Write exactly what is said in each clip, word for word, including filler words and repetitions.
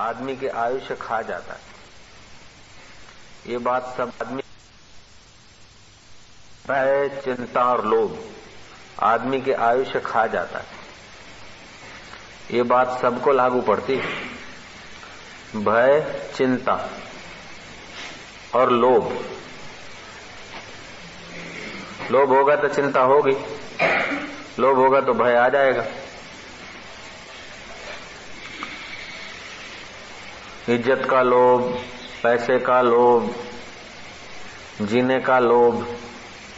आदमी के आयुष्य खा जाता है। ये बात सब आदमी भय, चिंता और लोभ आदमी के आयुष्य खा जाता है। ये बात सबको लागू पड़ती है। भय, चिंता और लोभ, लोभ होगा तो चिंता होगी, लोभ होगा तो भय आ जाएगा। इज्जत का लोभ, पैसे का लोभ, जीने का लोभ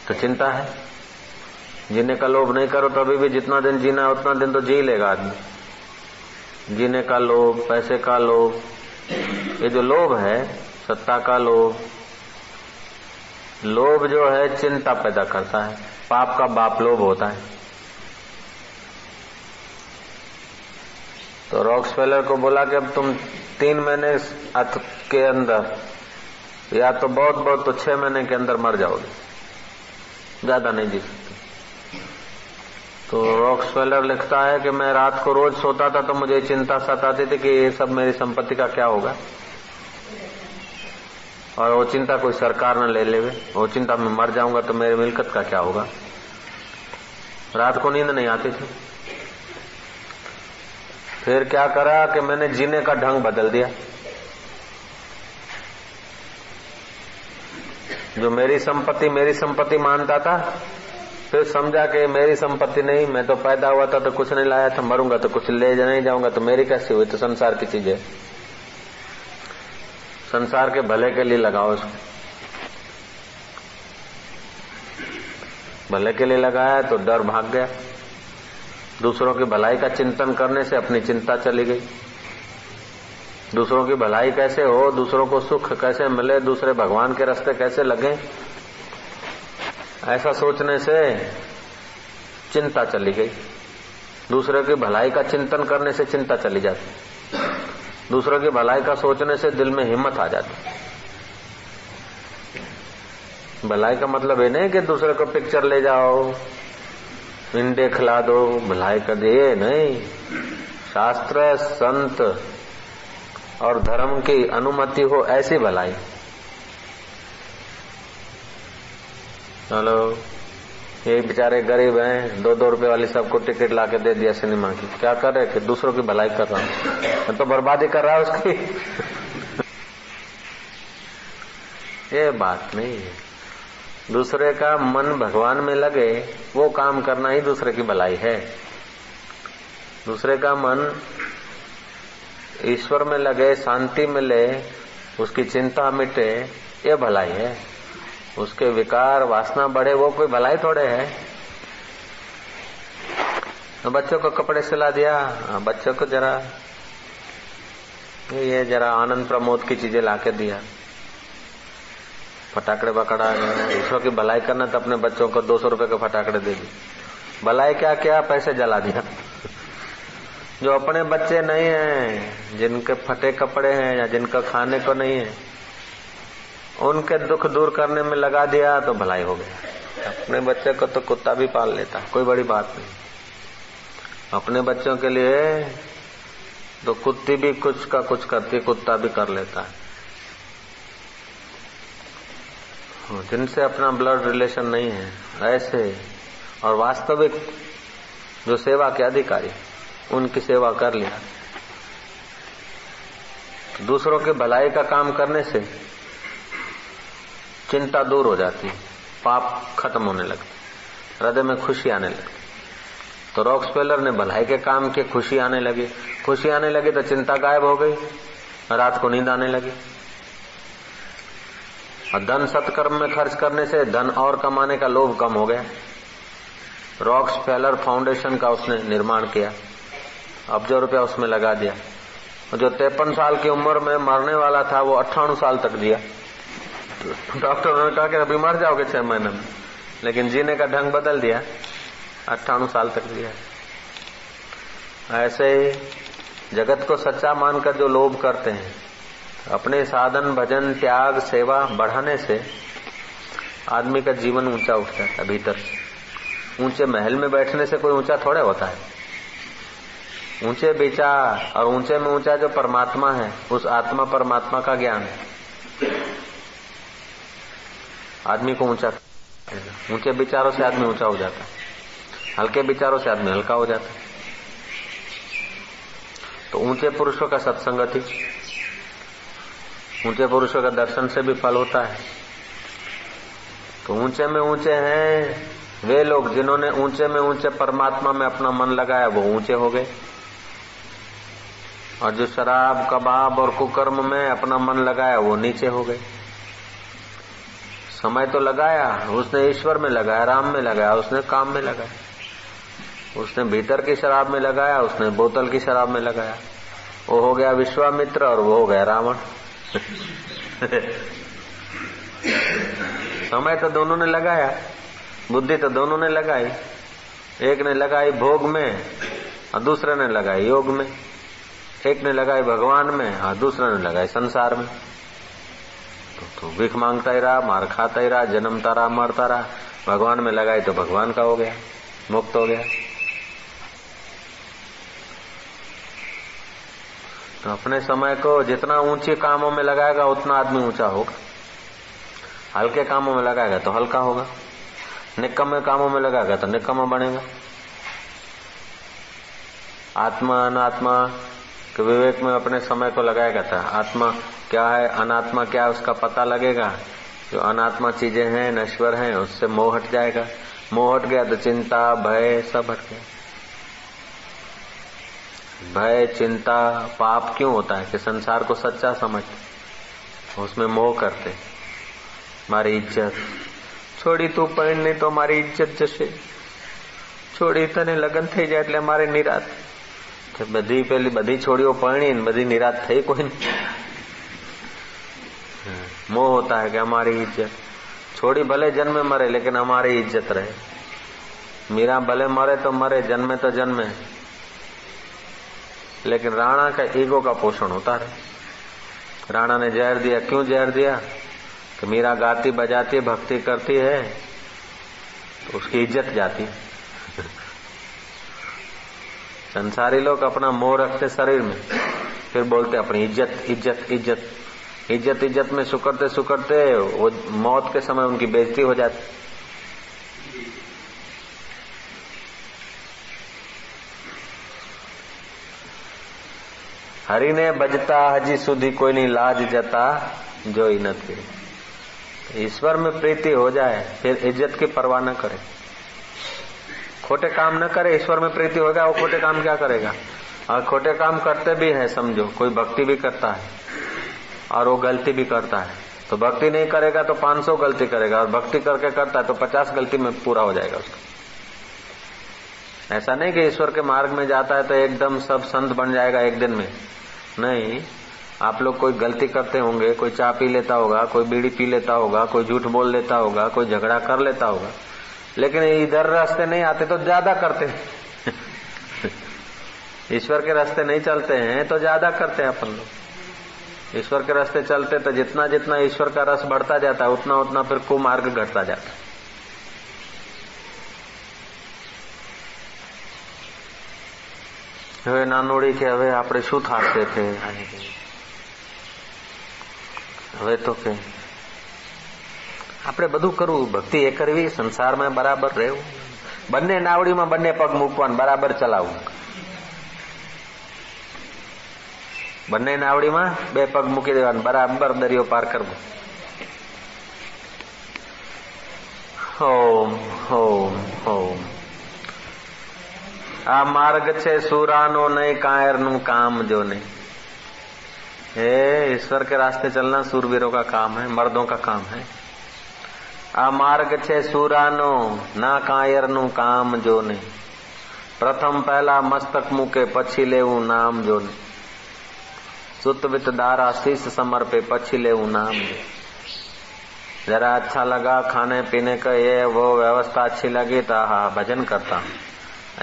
तो चिंता है। जीने का लोभ नहीं करो तो अभी भी जितना दिन जीना है उतना दिन तो जी लेगा आदमी। जीने का लोभ, पैसे का लोभ, ये जो लोभ है, सत्ता का लोभ, लोभ जो है चिंता पैदा करता है। पाप का बाप लोभ होता है। तो रॉकफेलर को बोला कि अब तुम तीन महीने के अंदर या तो बहुत बहुत तो छह महीने के अंदर मर जाओगे, ज्यादा नहीं जी सकते। तो रॉकफेलर लिखता है कि मैं रात को रोज सोता था तो मुझे चिंता सताती थी कि ये सब मेरी संपत्ति का क्या होगा, और वो चिंता कोई सरकार न ले ले, वो चिंता मैं मर जाऊंगा तो मेरे मिलकत का क्या होगा। रात को नींद नहीं आती थी। फिर क्या करा कि मैंने जीने का ढंग बदल दिया। जो मेरी संपत्ति मेरी संपत्ति मानता था, फिर समझा कि मेरी संपत्ति नहीं, मैं तो पैदा हुआ था तो कुछ नहीं लाया था, मरूंगा तो कुछ ले नहीं जाऊंगा, तो मेरी कैसी हुई, तो संसार की चीज है, संसार के भले के लिए लगाओ इसको। भले के लिए लगाया तो डर भाग गया। दूसरों की भलाई का चिंतन करने से अपनी चिंता चली गई। दूसरों की भलाई कैसे हो, दूसरों को सुख कैसे मिले, दूसरे भगवान के रास्ते कैसे लगे, ऐसा सोचने से चिंता चली गई। दूसरे की भलाई का चिंतन करने से चिंता चली जाती। दूसरों की भलाई का सोचने से दिल में हिम्मत आ जाती। भलाई का मतलब ये नहीं कि दूसरे को पिक्चर ले जाओ, इंडे खिला दो, भलाई कर दे, नहीं। शास्त्र, संत और धर्म की अनुमति हो ऐसी भलाई। चलो, ये बेचारे गरीब हैं, दो दो रुपए वाली सबको टिकट लाके दे दिया सिनेमा की। क्या कर रहे कि दूसरों की भलाई कर रहा हूं, मैं तो बर्बादी कर रहा हूं उसकी। ये बात नहीं है। दूसरे का मन भगवान में लगे, वो काम करना ही दूसरे की भलाई है। दूसरे का मन ईश्वर में लगे, शांति मिले, उसकी चिंता मिटे, ये भलाई है। उसके विकार, वासना बढ़े, वो कोई भलाई थोड़े है। तो बच्चों को कपड़े सिला दिया, बच्चों को जरा ये जरा आनंद प्रमोद की चीजें लाके दिया, फटाकड़े पकड़ा। ईश्वर की भलाई करना तो अपने बच्चों को दो सौ रुपए के फटाकड़े दे दी। भलाई क्या क्या, पैसे जला दिया। जो अपने बच्चे नहीं हैं, जिनके फटे कपड़े हैं या जिनका खाने को नहीं है, उनके दुख दूर करने में लगा दिया तो भलाई हो गया। अपने बच्चे को तो कुत्ता भी पाल लेता, कोई बड़ी बात नहीं। अपने बच्चों के लिए तो कुत्ती भी कुछ का कुछ करती, कुत्ता भी कर लेता है। जिनसे अपना ब्लड रिलेशन नहीं है ऐसे, और वास्तविक जो सेवा के अधिकारी उनकी सेवा कर लिया। दूसरों के भलाई का काम करने से चिंता दूर हो जाती, पाप खत्म होने लगते, हृदय में खुशी आने लगती। तो रॉकफेलर ने भलाई के काम के खुशी आने लगी, खुशी आने लगी तो चिंता गायब हो गई, रात को नींद आने लगी। और धन सत्कर्म में खर्च करने से धन और कमाने का लोभ कम हो गया। रॉकफेलर फाउंडेशन का उसने निर्माण किया, अब्जों रुपया उसमें लगा दिया। जो तिरपन साल की उम्र में मरने वाला था वो अट्ठानवे साल तक जिया। डॉक्टर ने कहा कि अभी मर जाओगे छह महीने में, लेकिन जीने का ढंग बदल दिया, अट्ठानवे साल तक जिया। ऐसे ही जगत को सच्चा मानकर जो लोभ करते हैं, अपने साधन, भजन, त्याग, सेवा बढ़ाने से आदमी का जीवन ऊंचा उठता है भीतर। ऊंचे महल में बैठने से कोई ऊंचा थोड़े होता है। ऊंचे विचार और ऊंचे में ऊंचा जो परमात्मा है, उस आत्मा परमात्मा का ज्ञान है। आदमी को ऊंचा, ऊंचे विचारों से आदमी ऊंचा हो जाता है, हल्के विचारों से आदमी हल्का हो जाता है। तो ऊंचे पुरुषों का सत्संगति, ऊंचे पुरुषों का दर्शन से भी फल होता है। तो ऊंचे में ऊंचे हैं वे लोग जिन्होंने ऊंचे में ऊंचे परमात्मा में अपना मन लगाया, वो ऊंचे हो गए। और जो शराब, कबाब और कुकर्म में अपना मन लगाया, वो नीचे हो गए। समय तो लगाया उसने ईश्वर में, लगाया राम में, लगाया उसने काम में, लगाया उसने भीतर की शराब में, लगाया उसने बोतल की शराब में, लगाया वो हो गया विश्वामित्र और वो हो गया रावण। समय तो दोनों ने लगाया, बुद्धि तो दोनों ने लगाई। एक ने लगाई भोग में और दूसरे ने लगाई योग में, एक ने लगाई भगवान में और दूसरे ने लगाई संसार में। तो, तो भीख मांगता ही रहा, मार खाता ही रहा, जन्मता रहा, मरता रहा। भगवान में लगाई तो भगवान का हो गया, मुक्त हो गया। तो अपने समय को जितना ऊंचे कामों में लगाएगा उतना आदमी ऊंचा होगा, हल्के कामों में लगाएगा तो हल्का होगा, निकम्मे कामों में लगाएगा तो निकम्मा बनेगा। आत्मा अनात्मा के विवेक में अपने समय को लगाएगा था, आत्मा क्या है अनात्मा क्या है उसका पता लगेगा। जो अनात्मा चीजें हैं, नश्वर हैं, उससे मोह हट जाएगा। मोह हट गया तो चिंता भय सब हट गया। भय चिंता पाप क्यों होता है? कि संसार को सच्चा समझते, उसमें मोह करते। हमारी इज्जत छोड़ी तू पड़ने तो हमारी इज्जत જશે, છોડી તને લગન થઈ જાય એટલે અમારે નિરાત કે બધી પેલી બધી છોડીઓ પરણી ને બધી નિરાત થઈ કોઈ નહીં। મોહ હોતા હે કે हमारी इज्जत, છોડી ભલે જન્મે મરે लेकिन हमारी इज्जत रहे। मीरा भले मरे तो मरे, जन्मे तो जन्मे, लेकिन राणा का ईगो का पोषण होता रहे। राणा ने जहर दिया, क्यों जहर दिया? तो मीरा गाती बजाती भक्ति करती है तो उसकी इज्जत जाती। संसारी लोग अपना मोह रखते शरीर में, फिर बोलते अपनी इज्जत इज्जत इज्जत इज्जत इज्जत में सुकड़ते सुकड़ते वो मौत के समय उनकी बेइज्जती हो जाती। हरि ने बजता हजी सुधी कोई नहीं लाज जता जोई न थी। ईश्वर में प्रीति हो जाए फिर इज्जत की परवाह न करे, खोटे काम न करे। ईश्वर में प्रीति हो गया वो खोटे काम क्या करेगा? और खोटे काम करते भी है, समझो कोई भक्ति भी करता है और वो गलती भी करता है। तो भक्ति नहीं करेगा तो पाँच सौ गलती करेगा और भक्ति करके करता है तो पचास गलती में पूरा हो जाएगा उसका। ऐसा नहीं कि ईश्वर के मार्ग में जाता है तो एकदम सब संत बन जाएगा एक दिन में, नहीं। आप लोग कोई गलती करते होंगे, कोई चाय पी लेता होगा, कोई बीड़ी पी लेता होगा, कोई झूठ बोल लेता होगा, कोई झगड़ा कर लेता होगा, लेकिन इधर रास्ते नहीं आते तो ज्यादा करते। ईश्वर के रास्ते नहीं चलते हैं तो ज्यादा करते हैं अपन लोग। ईश्वर के रास्ते चलते तो जितना जितना ईश्वर का रस बढ़ता जाता है उतना उतना फिर कुमार्ग घटता जाता है। હવે નાનોડી કે હવે આપણે શું થાકતે છે, હવે તો કે આપણે બધું કરવું, ભક્તિ એ કરવી, સંસારમાં બરાબર રહેવું, બંને નાવડીમાં બંને પગ મૂકવાનું, બરાબર ચલાવવું। બંને નાવડીમાં બે પગ મૂકી દેવાનું, બરાબર દરિયો પાર કરવો। ઓમ ઓમ ઓમ આ માર્ગ છે સુરાનો નહીં કાયરનું કામ જો નહીં। हे ईश्वर के रास्ते चलना सूरवीरों का काम है, मर्दों का काम है। आ मार्ग छे सूरानो ना कायरनु काम जोने, प्रथम पहला मस्तक मुके पछी लेऊ नाम जोने, सुतवित दारा शीश समर्पे पछी लेऊ नाम जोने। जरा अच्छा लगा, खाने पीने का ये वो व्यवस्था अच्छी लगी तो हाँ भजन करता,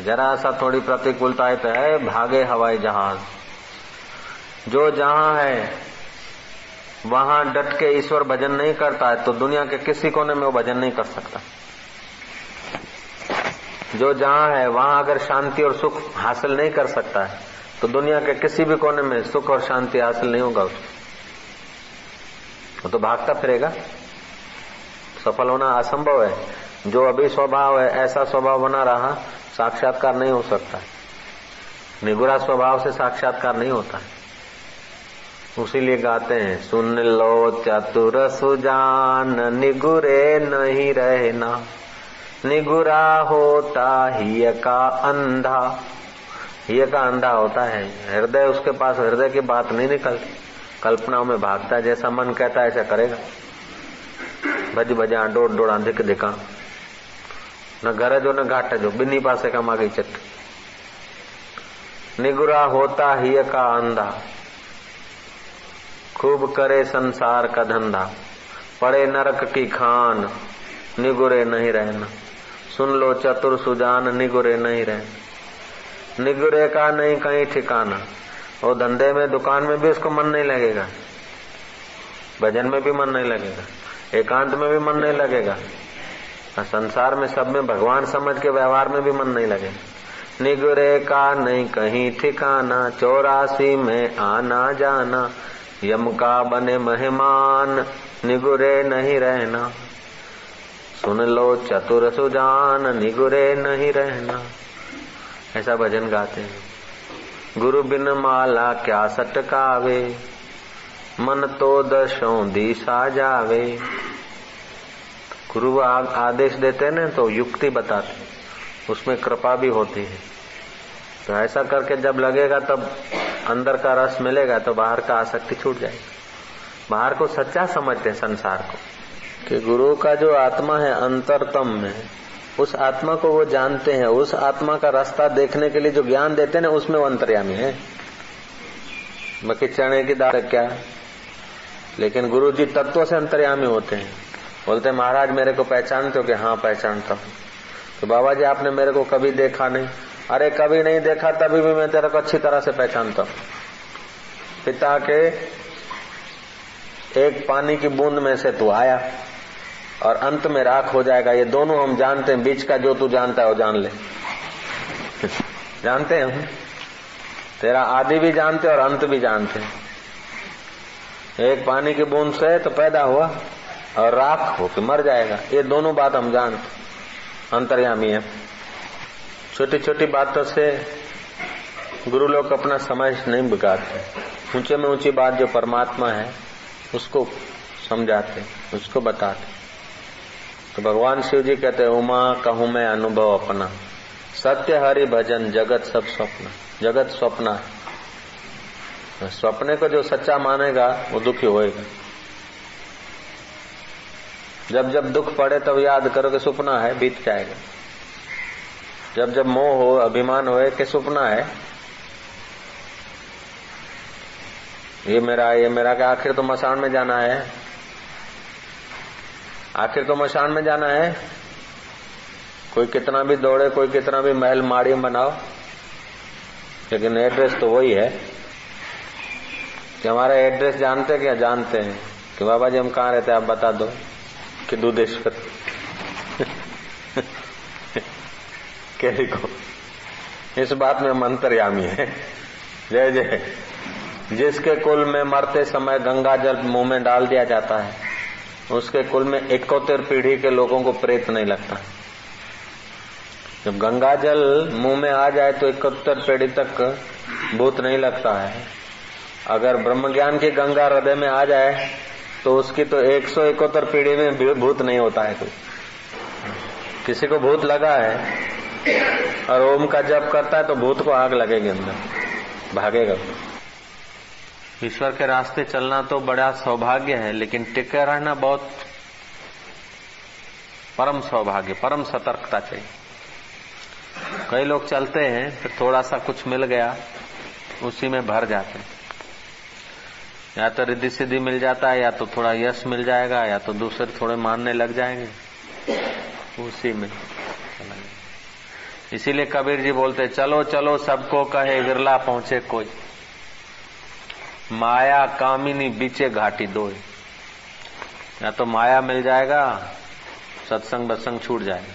जरा सा थोड़ी प्रतिकूलता है तो है भागे हवाई जहाज। जो जहाँ है वहाँ डट के ईश्वर भजन नहीं करता है तो दुनिया के किसी कोने में वो भजन नहीं कर सकता। जो जहाँ है वहाँ अगर शांति और सुख हासिल नहीं कर सकता है तो दुनिया के किसी भी कोने में सुख और शांति हासिल नहीं होगा उसको, वो तो भागता फिरेगा, सफल होना असंभव है। जो अभी स्वभाव है ऐसा स्वभाव बना रहा, साक्षात्कार नहीं हो सकता है। निगुरा स्वभाव से साक्षात्कार नहीं होता है। उसीलिए गाते हैं, सुन लो चतुर सुजान निगुरे नहीं रहना, निगुरा होता हिय का अंधा। हिय का अंधा होता है, हृदय उसके पास, हृदय की बात नहीं निकलती, कल्पनाओं में भागता है, जैसा मन कहता है ऐसा करेगा, भज भजा डोड़ डोड़ धिक धिका, न घर जो न घाट जो, बिन्नी पासे का मागी चट। निगुरा होता हिय का अंधा, खूब करे संसार का धंधा, पड़े नरक की खान निगुरे नहीं रहना। सुन लो चतुर सुजान निगुरे नहीं रहना, निगुरे का नहीं कहीं ठिकाना। वो धंधे में दुकान में भी उसको मन नहीं लगेगा, भजन में भी मन नहीं लगेगा, एकांत में भी मन नहीं लगेगा, संसार में सब में भगवान समझ के व्यवहार में भी मन नहीं लगेगा। निगुरे का नहीं कहीं ठिकाना, चौरासी में आना जाना, यम का बने मेहमान निगुरे नहीं रहना। सुन लो चतुर सुजान निगुरे नहीं रहना, ऐसा भजन गाते हैं। गुरु बिन माला क्या सटकावे, मन तो दशों दिशा जावे। गुरु आदेश देते ना तो युक्ति बताते, उसमें कृपा भी होती है। तो ऐसा करके जब लगेगा तब अंदर का रस मिलेगा, तो बाहर का आसक्ति छूट जाएगी। बाहर को सच्चा समझते हैं संसार को, कि गुरु का जो आत्मा है अंतरतम में, उस आत्मा को वो जानते हैं। उस आत्मा का रास्ता देखने के लिए जो ज्ञान देते हैं ना, उसमें वो अंतर्यामी है। बाकी चने की दाल क्या, लेकिन गुरु जी तत्व से अंतर्यामी होते हैं। बोलते हैं, महाराज मेरे को पहचानते हो? कि हाँ पहचानता हूँ। तो बाबा जी आपने मेरे को कभी देखा नहीं? अरे कभी नहीं देखा तभी भी मैं तेरे को अच्छी तरह से पहचानता हूँ। पिता के एक पानी की बूंद में से तू आया और अंत में राख हो जाएगा, ये दोनों हम जानते हैं। बीच का जो तू जानता है वो जान ले, जानते हैं हम तेरा आदि भी जानते और अंत भी जानते हैं। एक पानी की बूंद से तो पैदा हुआ और राख होकर मर जाएगा, ये दोनों बात हम जानते, अंतर्यामी है। छोटी छोटी बातों से गुरु लोग अपना समय नहीं बिगाड़ते, ऊंचे में ऊंची बात जो परमात्मा है उसको समझाते, उसको बताते। तो भगवान शिव जी कहते, उमा कहूं मैं अनुभव अपना, सत्य हरि भजन जगत सब स्वप्न। जगत स्वप्न है, स्वप्ने को जो सच्चा मानेगा वो दुखी होएगा। जब जब दुख पड़े तब याद करो कि सपना है, बीत जाएगा। जब जब मोह हो, अभिमान होए कि सपना है, ये मेरा ये मेरा, क्या आखिर तो मसान में जाना है, आखिर तो मसान में जाना है। कोई कितना भी दौड़े, कोई कितना भी महल माड़ी बनाओ, लेकिन एड्रेस तो वही है। कि हमारा एड्रेस जानते क्या? जानते हैं। कि बाबा जी हम कहाँ रहते हैं आप बता दो। कि दूधेश्वर कहरी को, इस बात में हम अंतर्यामी है। जय जय। जिसके कुल में मरते समय गंगा जल मुंह में डाल दिया जाता है, उसके कुल में इकहत्तर पीढ़ी के लोगों को प्रेत नहीं लगता। जब गंगा जल मुंह में आ जाए तो इकहत्तर पीढ़ी तक भूत नहीं लगता है। अगर ब्रह्म ज्ञान की गंगा हृदय में आ जाए तो उसकी तो एक सौ इकहत्तर पीढ़ी में भूत नहीं होता है। कोई किसी को भूत लगा है और ओम का जप करता है तो भूत को आग लगेगी, अंदर भागेगा। ईश्वर के रास्ते चलना तो बड़ा सौभाग्य है, लेकिन टिके रहना बहुत परम सौभाग्य, परम सतर्कता चाहिए। कई लोग चलते हैं फिर थोड़ा सा कुछ मिल गया उसी में भर जाते हैं, या तो रिद्धि सिद्धि मिल जाता है, या तो थोड़ा यश मिल जाएगा, या तो दूसरे थोड़े मानने लग जाएंगे, उसी में। इसीलिए कबीर जी बोलते, चलो चलो सबको कहे विरला पहुंचे कोई, माया कामिनी बीचे घाटी दोए। या तो माया मिल जाएगा, सत्संग बत्संग छूट जाएगा,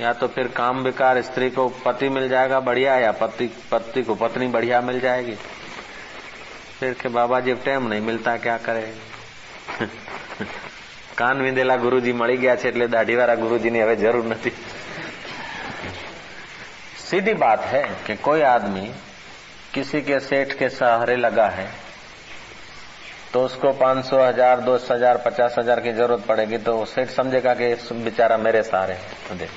या तो फिर काम विकार, स्त्री को पति मिल जाएगा बढ़िया, या पति पति को पत्नी बढ़िया मिल जाएगी। फिर के बाबा जी टाइम नहीं मिलता, क्या करे। કાન વિંધેલા ગુરુજી મળી ગયા છે એટલે દાઢીવાળા ગુરુજીની હવે જરૂર નથી। सीधी बात है कि कोई आदमी किसी के सेठ के सहारे लगा है तो उसको पांच सौ हजार दो हजार पचास हजार की जरूरत पड़ेगी तो सेठ समझेगा कि बेचारा मेरे सहारे है। तो देख,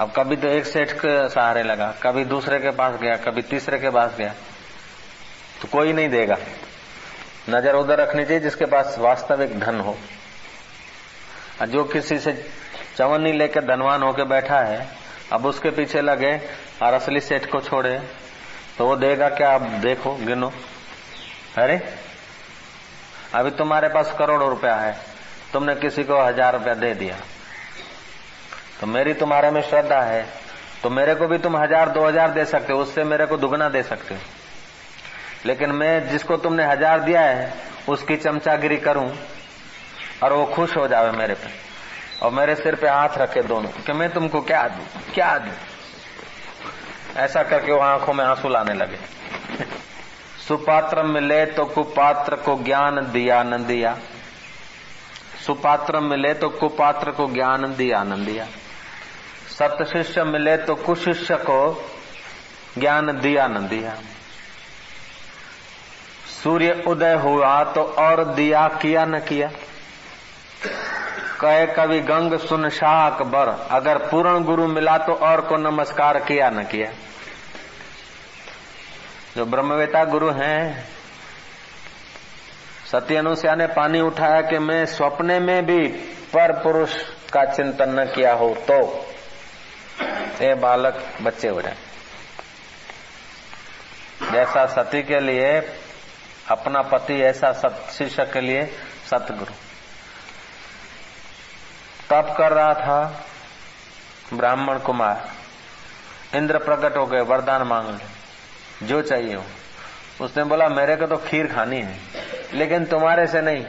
अब कभी तो एक सेठ के सहारे लगा, कभी दूसरे के पास गया, कभी तीसरे के पास गया तो कोई नहीं देगा। नजर उधर रखनी चाहिए जिसके पास वास्तविक धन हो। जो किसी से चवन्नी लेकर धनवान होकर बैठा है, अब उसके पीछे लगे और असली सेठ को छोड़े तो वो देगा क्या? आप देखो, गिनो। अरे अभी तुम्हारे पास करोड़ों रुपया है, तुमने किसी को हजार रुपया दे दिया तो मेरी तुम्हारे में श्रद्धा है तो मेरे को भी तुम हजार दो हजार दे सकते हो, उससे मेरे को दुगना दे सकते हो। लेकिन मैं जिसको तुमने हजार दिया है उसकी चमचागिरी करूं और वो खुश हो जावे मेरे पे और मेरे सिर पे हाथ रखे दोनों कि मैं तुमको क्या दूं क्या दूं, ऐसा करके वो आंखों में आंसू लाने लगे। सुपात्र मिले तो कुपात्र को ज्ञान दिया न दिया, सुपात्र मिले तो कुपात्र को ज्ञान दिया न दिया, सतशिष्य मिले तो कुशिष्य को ज्ञान दिया न दिया, सूर्य उदय हुआ तो और दिया किया न किया। कहे कवि गंग सुन शाह अकबर, अगर पूर्ण गुरु मिला तो और को नमस्कार किया न किया। जो ब्रह्मवेता गुरु हैं, सत्यनुसया ने पानी उठाया कि मैं स्वप्ने में भी पर पुरुष का चिंतन न किया हो तो ये बालक बच्चे हो जाए। जैसा सती के लिए अपना पति, ऐसा सत शिष्य के लिए सतगुरु। तप कर रहा था ब्राह्मण कुमार, इंद्र प्रकट हो गए, वरदान मांग ले जो चाहिए हो। उसने बोला मेरे को तो खीर खानी है लेकिन तुम्हारे से नहीं,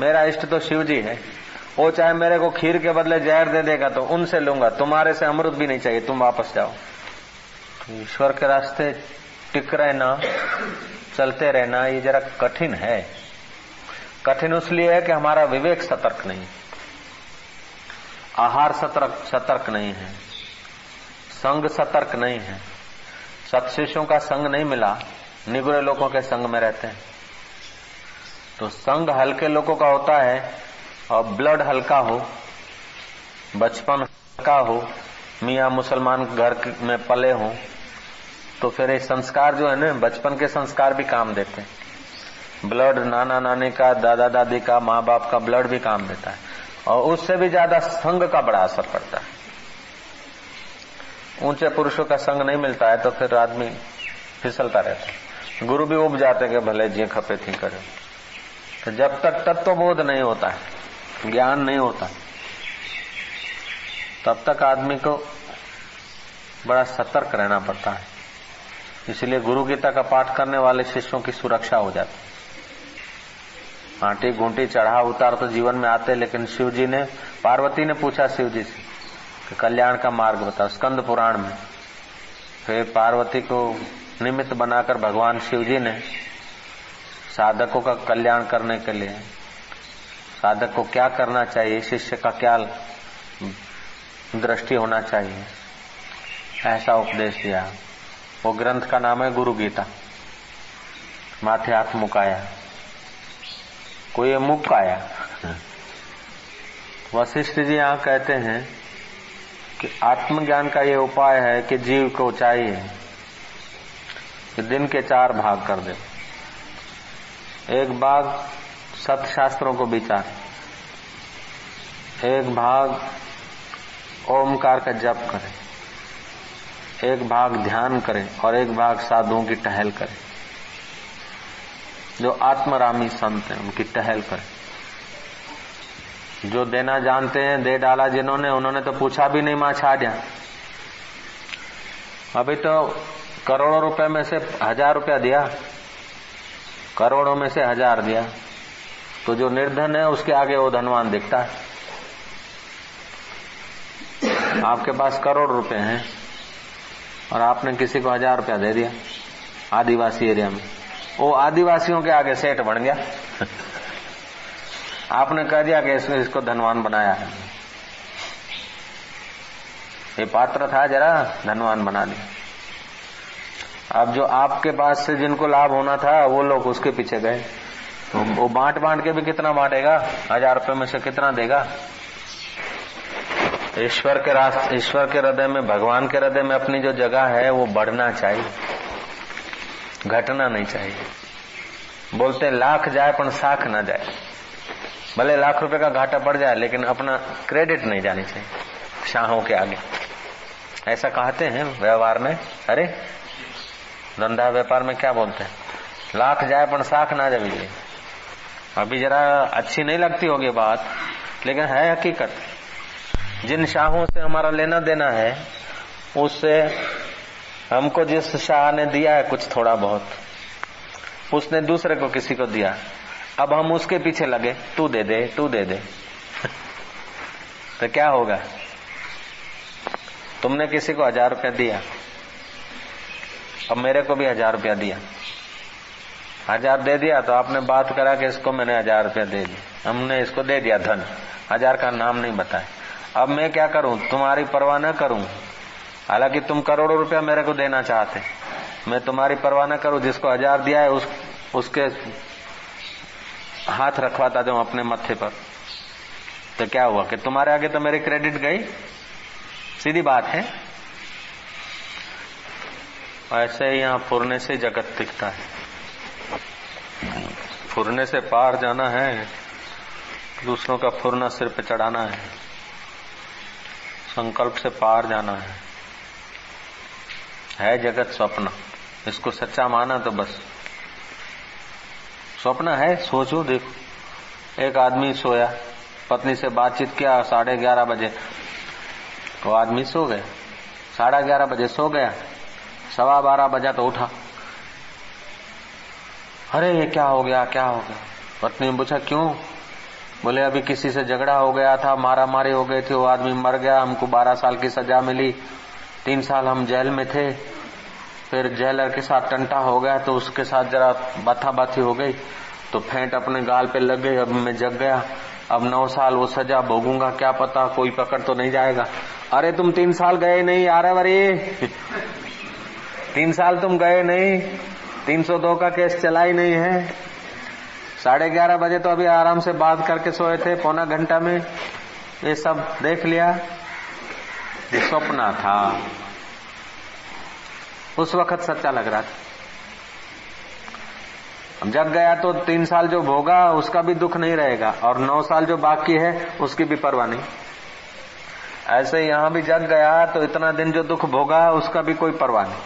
मेरा इष्ट तो शिव जी है, वो चाहे मेरे को खीर के बदले जहर दे देगा तो उनसे लूंगा, तुम्हारे से अमृत भी नहीं चाहिए, तुम वापस जाओ। तो ईश्वर के रास्ते टिक रहना, चलते रहना ये जरा कठिन है। कठिन इसलिए है कि हमारा विवेक सतर्क नहीं, आहार सतर्क सतर्क नहीं है, संग सतर्क नहीं है, सत्शिष्यों का संग नहीं मिला, निगुरे लोगों के संग में रहते हैं। तो संग हल्के लोगों का होता है और ब्लड हल्का हो, बचपन हल्का हो, मियां मुसलमान घर में पले हो तो फिर ये संस्कार जो है ना, बचपन के संस्कार भी काम देते हैं। ब्लड नाना नानी का, दादा दादी का, माँ बाप का ब्लड भी काम देता है और उससे भी ज्यादा संग का बड़ा असर पड़ता है। ऊंचे पुरुषों का संग नहीं मिलता है तो फिर आदमी फिसलता रहता है। गुरु भी उब जाते हैं कि भले जी खपे थी करे। तो जब तक तत्वबोध नहीं होता है, ज्ञान नहीं होता, तब तक आदमी को बड़ा सतर्क रहना पड़ता है। इसलिए गुरु गीता का पाठ करने वाले शिष्यों की सुरक्षा हो जाती है। आंटी घूंटी चढ़ा उतार तो जीवन में आते, लेकिन शिव जी ने, पार्वती ने पूछा शिव जी से कि कल्याण का मार्ग बताओ, स्कंद पुराण में। फिर पार्वती को निमित्त बनाकर भगवान शिव जी ने साधकों का कल्याण करने के लिए, साधक को क्या करना चाहिए, शिष्य का क्या दृष्टि होना चाहिए, ऐसा उपदेश दिया। वो ग्रंथ का नाम है गुरु गीता। माथे हाथ मुकाया, कोई मुख आया। वशिष्ठ जी यहाँ कहते हैं कि आत्मज्ञान का ये उपाय है कि जीव को चाहिए कि दिन के चार भाग कर दे। एक भाग सत शास्त्रों को विचार, एक भाग ओमकार का जप करे, एक भाग ध्यान करे और एक भाग साधुओं की टहल करे। जो आत्मरामी संत हैं उनकी टहल करें। जो देना जानते हैं दे डाला, जिन्होंने उन्होंने तो पूछा भी नहीं, मां छाड़िया। अभी तो करोड़ों रुपए में से हजार रुपया दिया, करोड़ों में से हजार दिया तो जो निर्धन है उसके आगे वो धनवान दिखता है। आपके पास करोड़ रुपए हैं और आपने किसी को हजार रुपया दे दिया आदिवासी एरिया में, वो आदिवासियों के आगे सेठ बन गया। आपने कह दिया कि इसने इसको धनवान बनाया है, ये पात्र था जरा धनवान बना दिया। अब जो आपके पास से जिनको लाभ होना था वो लोग उसके पीछे गए, तो वो बांट बांट के भी कितना बांटेगा, हजार रुपए में से कितना देगा। ईश्वर के रास्ते, ईश्वर के हृदय में, भगवान के हृदय में अपनी जो जगह है वो बढ़ना चाहिए, घटना नहीं चाहिए। बोलते हैं लाख जाए पर साख ना जाए, भले लाख रुपए का घाटा पड़ जाए लेकिन अपना क्रेडिट नहीं जानी चाहिए शाहों के आगे। ऐसा कहते हैं व्यवहार में, अरे धंधा व्यापार में क्या बोलते हैं, लाख जाए पर साख ना जाए। अभी जरा अच्छी नहीं लगती होगी बात लेकिन है हकीकत। जिन शाहों से हमारा लेना देना है उससे हमको जिस शाह ने दिया है कुछ थोड़ा बहुत, उसने दूसरे को किसी को दिया, अब हम उसके पीछे लगे तू दे दे तू दे दे तो क्या होगा। तुमने किसी को हजार रुपया दिया, अब मेरे को भी हजार रुपया दिया, हजार दे दिया तो आपने बात करा कि इसको मैंने हजार रुपया दे दिया, हमने इसको दे दिया धन, हजार का नाम नहीं बताया। अब मैं क्या करूं, तुम्हारी परवाह न करूं, हालांकि तुम करोड़ों रुपया मेरे को देना चाहते, मैं तुम्हारी परवाह न करूं। जिसको हजार दिया है उस, उसके हाथ रखवाता जाऊं अपने मत्थे पर, तो क्या हुआ कि तुम्हारे आगे तो मेरी क्रेडिट गई, सीधी बात है। ऐसे ही यहाँ फुरने से जगत दिखता है, फुरने से पार जाना है, दूसरों का फुरना सिर पे चढ़ाना है, संकल्प से पार जाना है। है जगत स्वप्न, इसको सच्चा माना तो बस स्वप्न है। सोचो देखो, एक आदमी सोया, पत्नी से बातचीत किया साढ़े ग्यारह बजे, वो आदमी सो गया, साढ़े ग्यारह बजे सो गया, सवा बारह बजा तो उठा, अरे ये क्या हो गया क्या हो गया। पत्नी ने पूछा क्यों, बोले अभी किसी से झगड़ा हो गया था, मारा मारी हो गई थी, वो आदमी मर गया, हमको बारह साल की सजा मिली, तीन साल हम जेल में थे, फिर जेलर के साथ टंटा हो गया तो उसके साथ जरा बाथा बाथी हो गई तो फेंट अपने गाल पे लग गई, अब मैं जग गया, अब नौ साल वो सजा भोगूंगा, क्या पता कोई पकड़ तो नहीं जाएगा। अरे तुम तीन साल गए नहीं यार, वरी तीन साल तुम गए नहीं, तीन सौ दो का केस चला ही नहीं है, साढ़े ग्यारह बजे तो अभी आराम से बात करके सोए थे, पौना घंटा में ये सब देख लिया। सपना था, उस वक्त सच्चा लग रहा था। जग गया तो तीन साल जो भोगा उसका भी दुख नहीं रहेगा और नौ साल जो बाकी है उसकी भी परवाह नहीं। ऐसे यहाँ भी जग गया तो इतना दिन जो दुख भोगा उसका भी कोई परवाह नहीं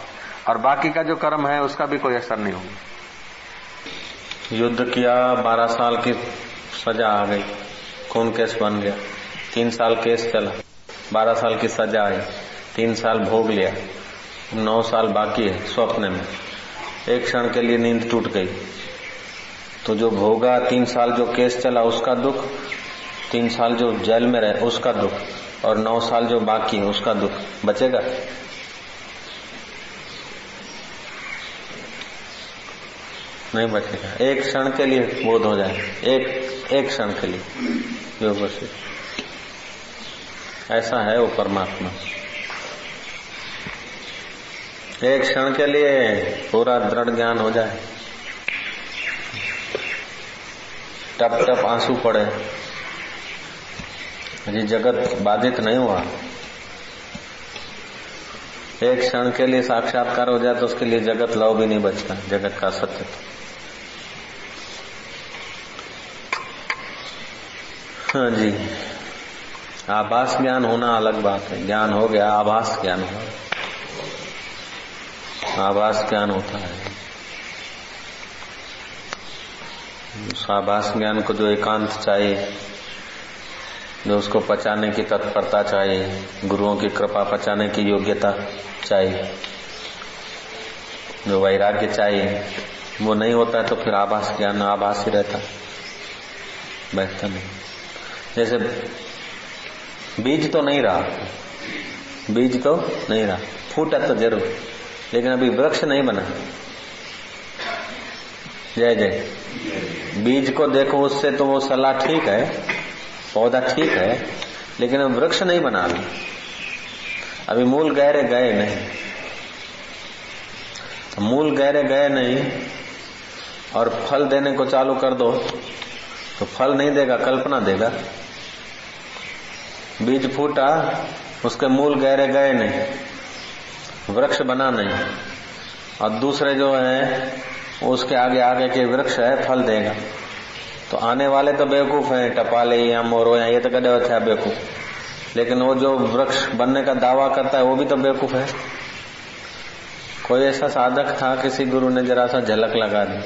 और बाकी का जो कर्म है उसका भी कोई असर नहीं होगा। युद्ध किया, बारह साल की सजा आ गई, खून केस बन गया, तीन साल केस चला, बारह साल की सजा आई, तीन साल भोग लिया, नौ साल बाकी है। स्वप्न में एक क्षण के लिए नींद टूट गई तो जो भोगा, तीन साल जो केस चला उसका दुख, तीन साल जो जेल में रहे उसका दुख और नौ साल जो बाकी है उसका दुख बचेगा। नहीं बचेगा। एक क्षण के लिए बोध हो जाए, एक एक क्षण के लिए जो बचे, ऐसा है वो परमात्मा। एक क्षण के लिए पूरा दृढ़ ज्ञान हो जाए, टप टप आंसू पड़े, ये जगत बाधित नहीं हुआ। एक क्षण के लिए साक्षात्कार हो जाए तो उसके लिए जगत लव भी नहीं बचता, जगत का सत्य। हाँ जी, आभास ज्ञान होना अलग बात है, ज्ञान हो गया, आभास ज्ञान हो, आभास ज्ञान होता है। उस आभास ज्ञान को जो एकांत चाहिए, जो उसको पचाने की तत्परता चाहिए, गुरुओं की कृपा पचाने की योग्यता चाहिए, जो वैराग्य चाहिए, वो नहीं होता है तो फिर आभास ज्ञान आभास ही रहता है, बैठता नहीं। जैसे बीज तो नहीं रहा, बीज तो नहीं रहा, फूटा तो जरूर, लेकिन अभी वृक्ष नहीं बना। जय जय। बीज को देखो उससे तो वो सलाह ठीक है, पौधा ठीक है, लेकिन वृक्ष नहीं बना अभी, अभी मूल गहरे गए नहीं। मूल गहरे गए नहीं और फल देने को चालू कर दो तो फल नहीं देगा, कल्पना देगा। बीज फूटा, उसके मूल गहरे गए नहीं, वृक्ष बना नहीं, और दूसरे जो है उसके आगे आगे के वृक्ष है, फल देगा। तो आने वाले तो बेवकूफ हैं, टपाले या मोरो या ये तो गधे होते हैं बेवकूफ, लेकिन वो जो वृक्ष बनने का दावा करता है वो भी तो बेवकूफ है। कोई ऐसा साधक था, किसी गुरु ने जरा सा झलक लगा दी,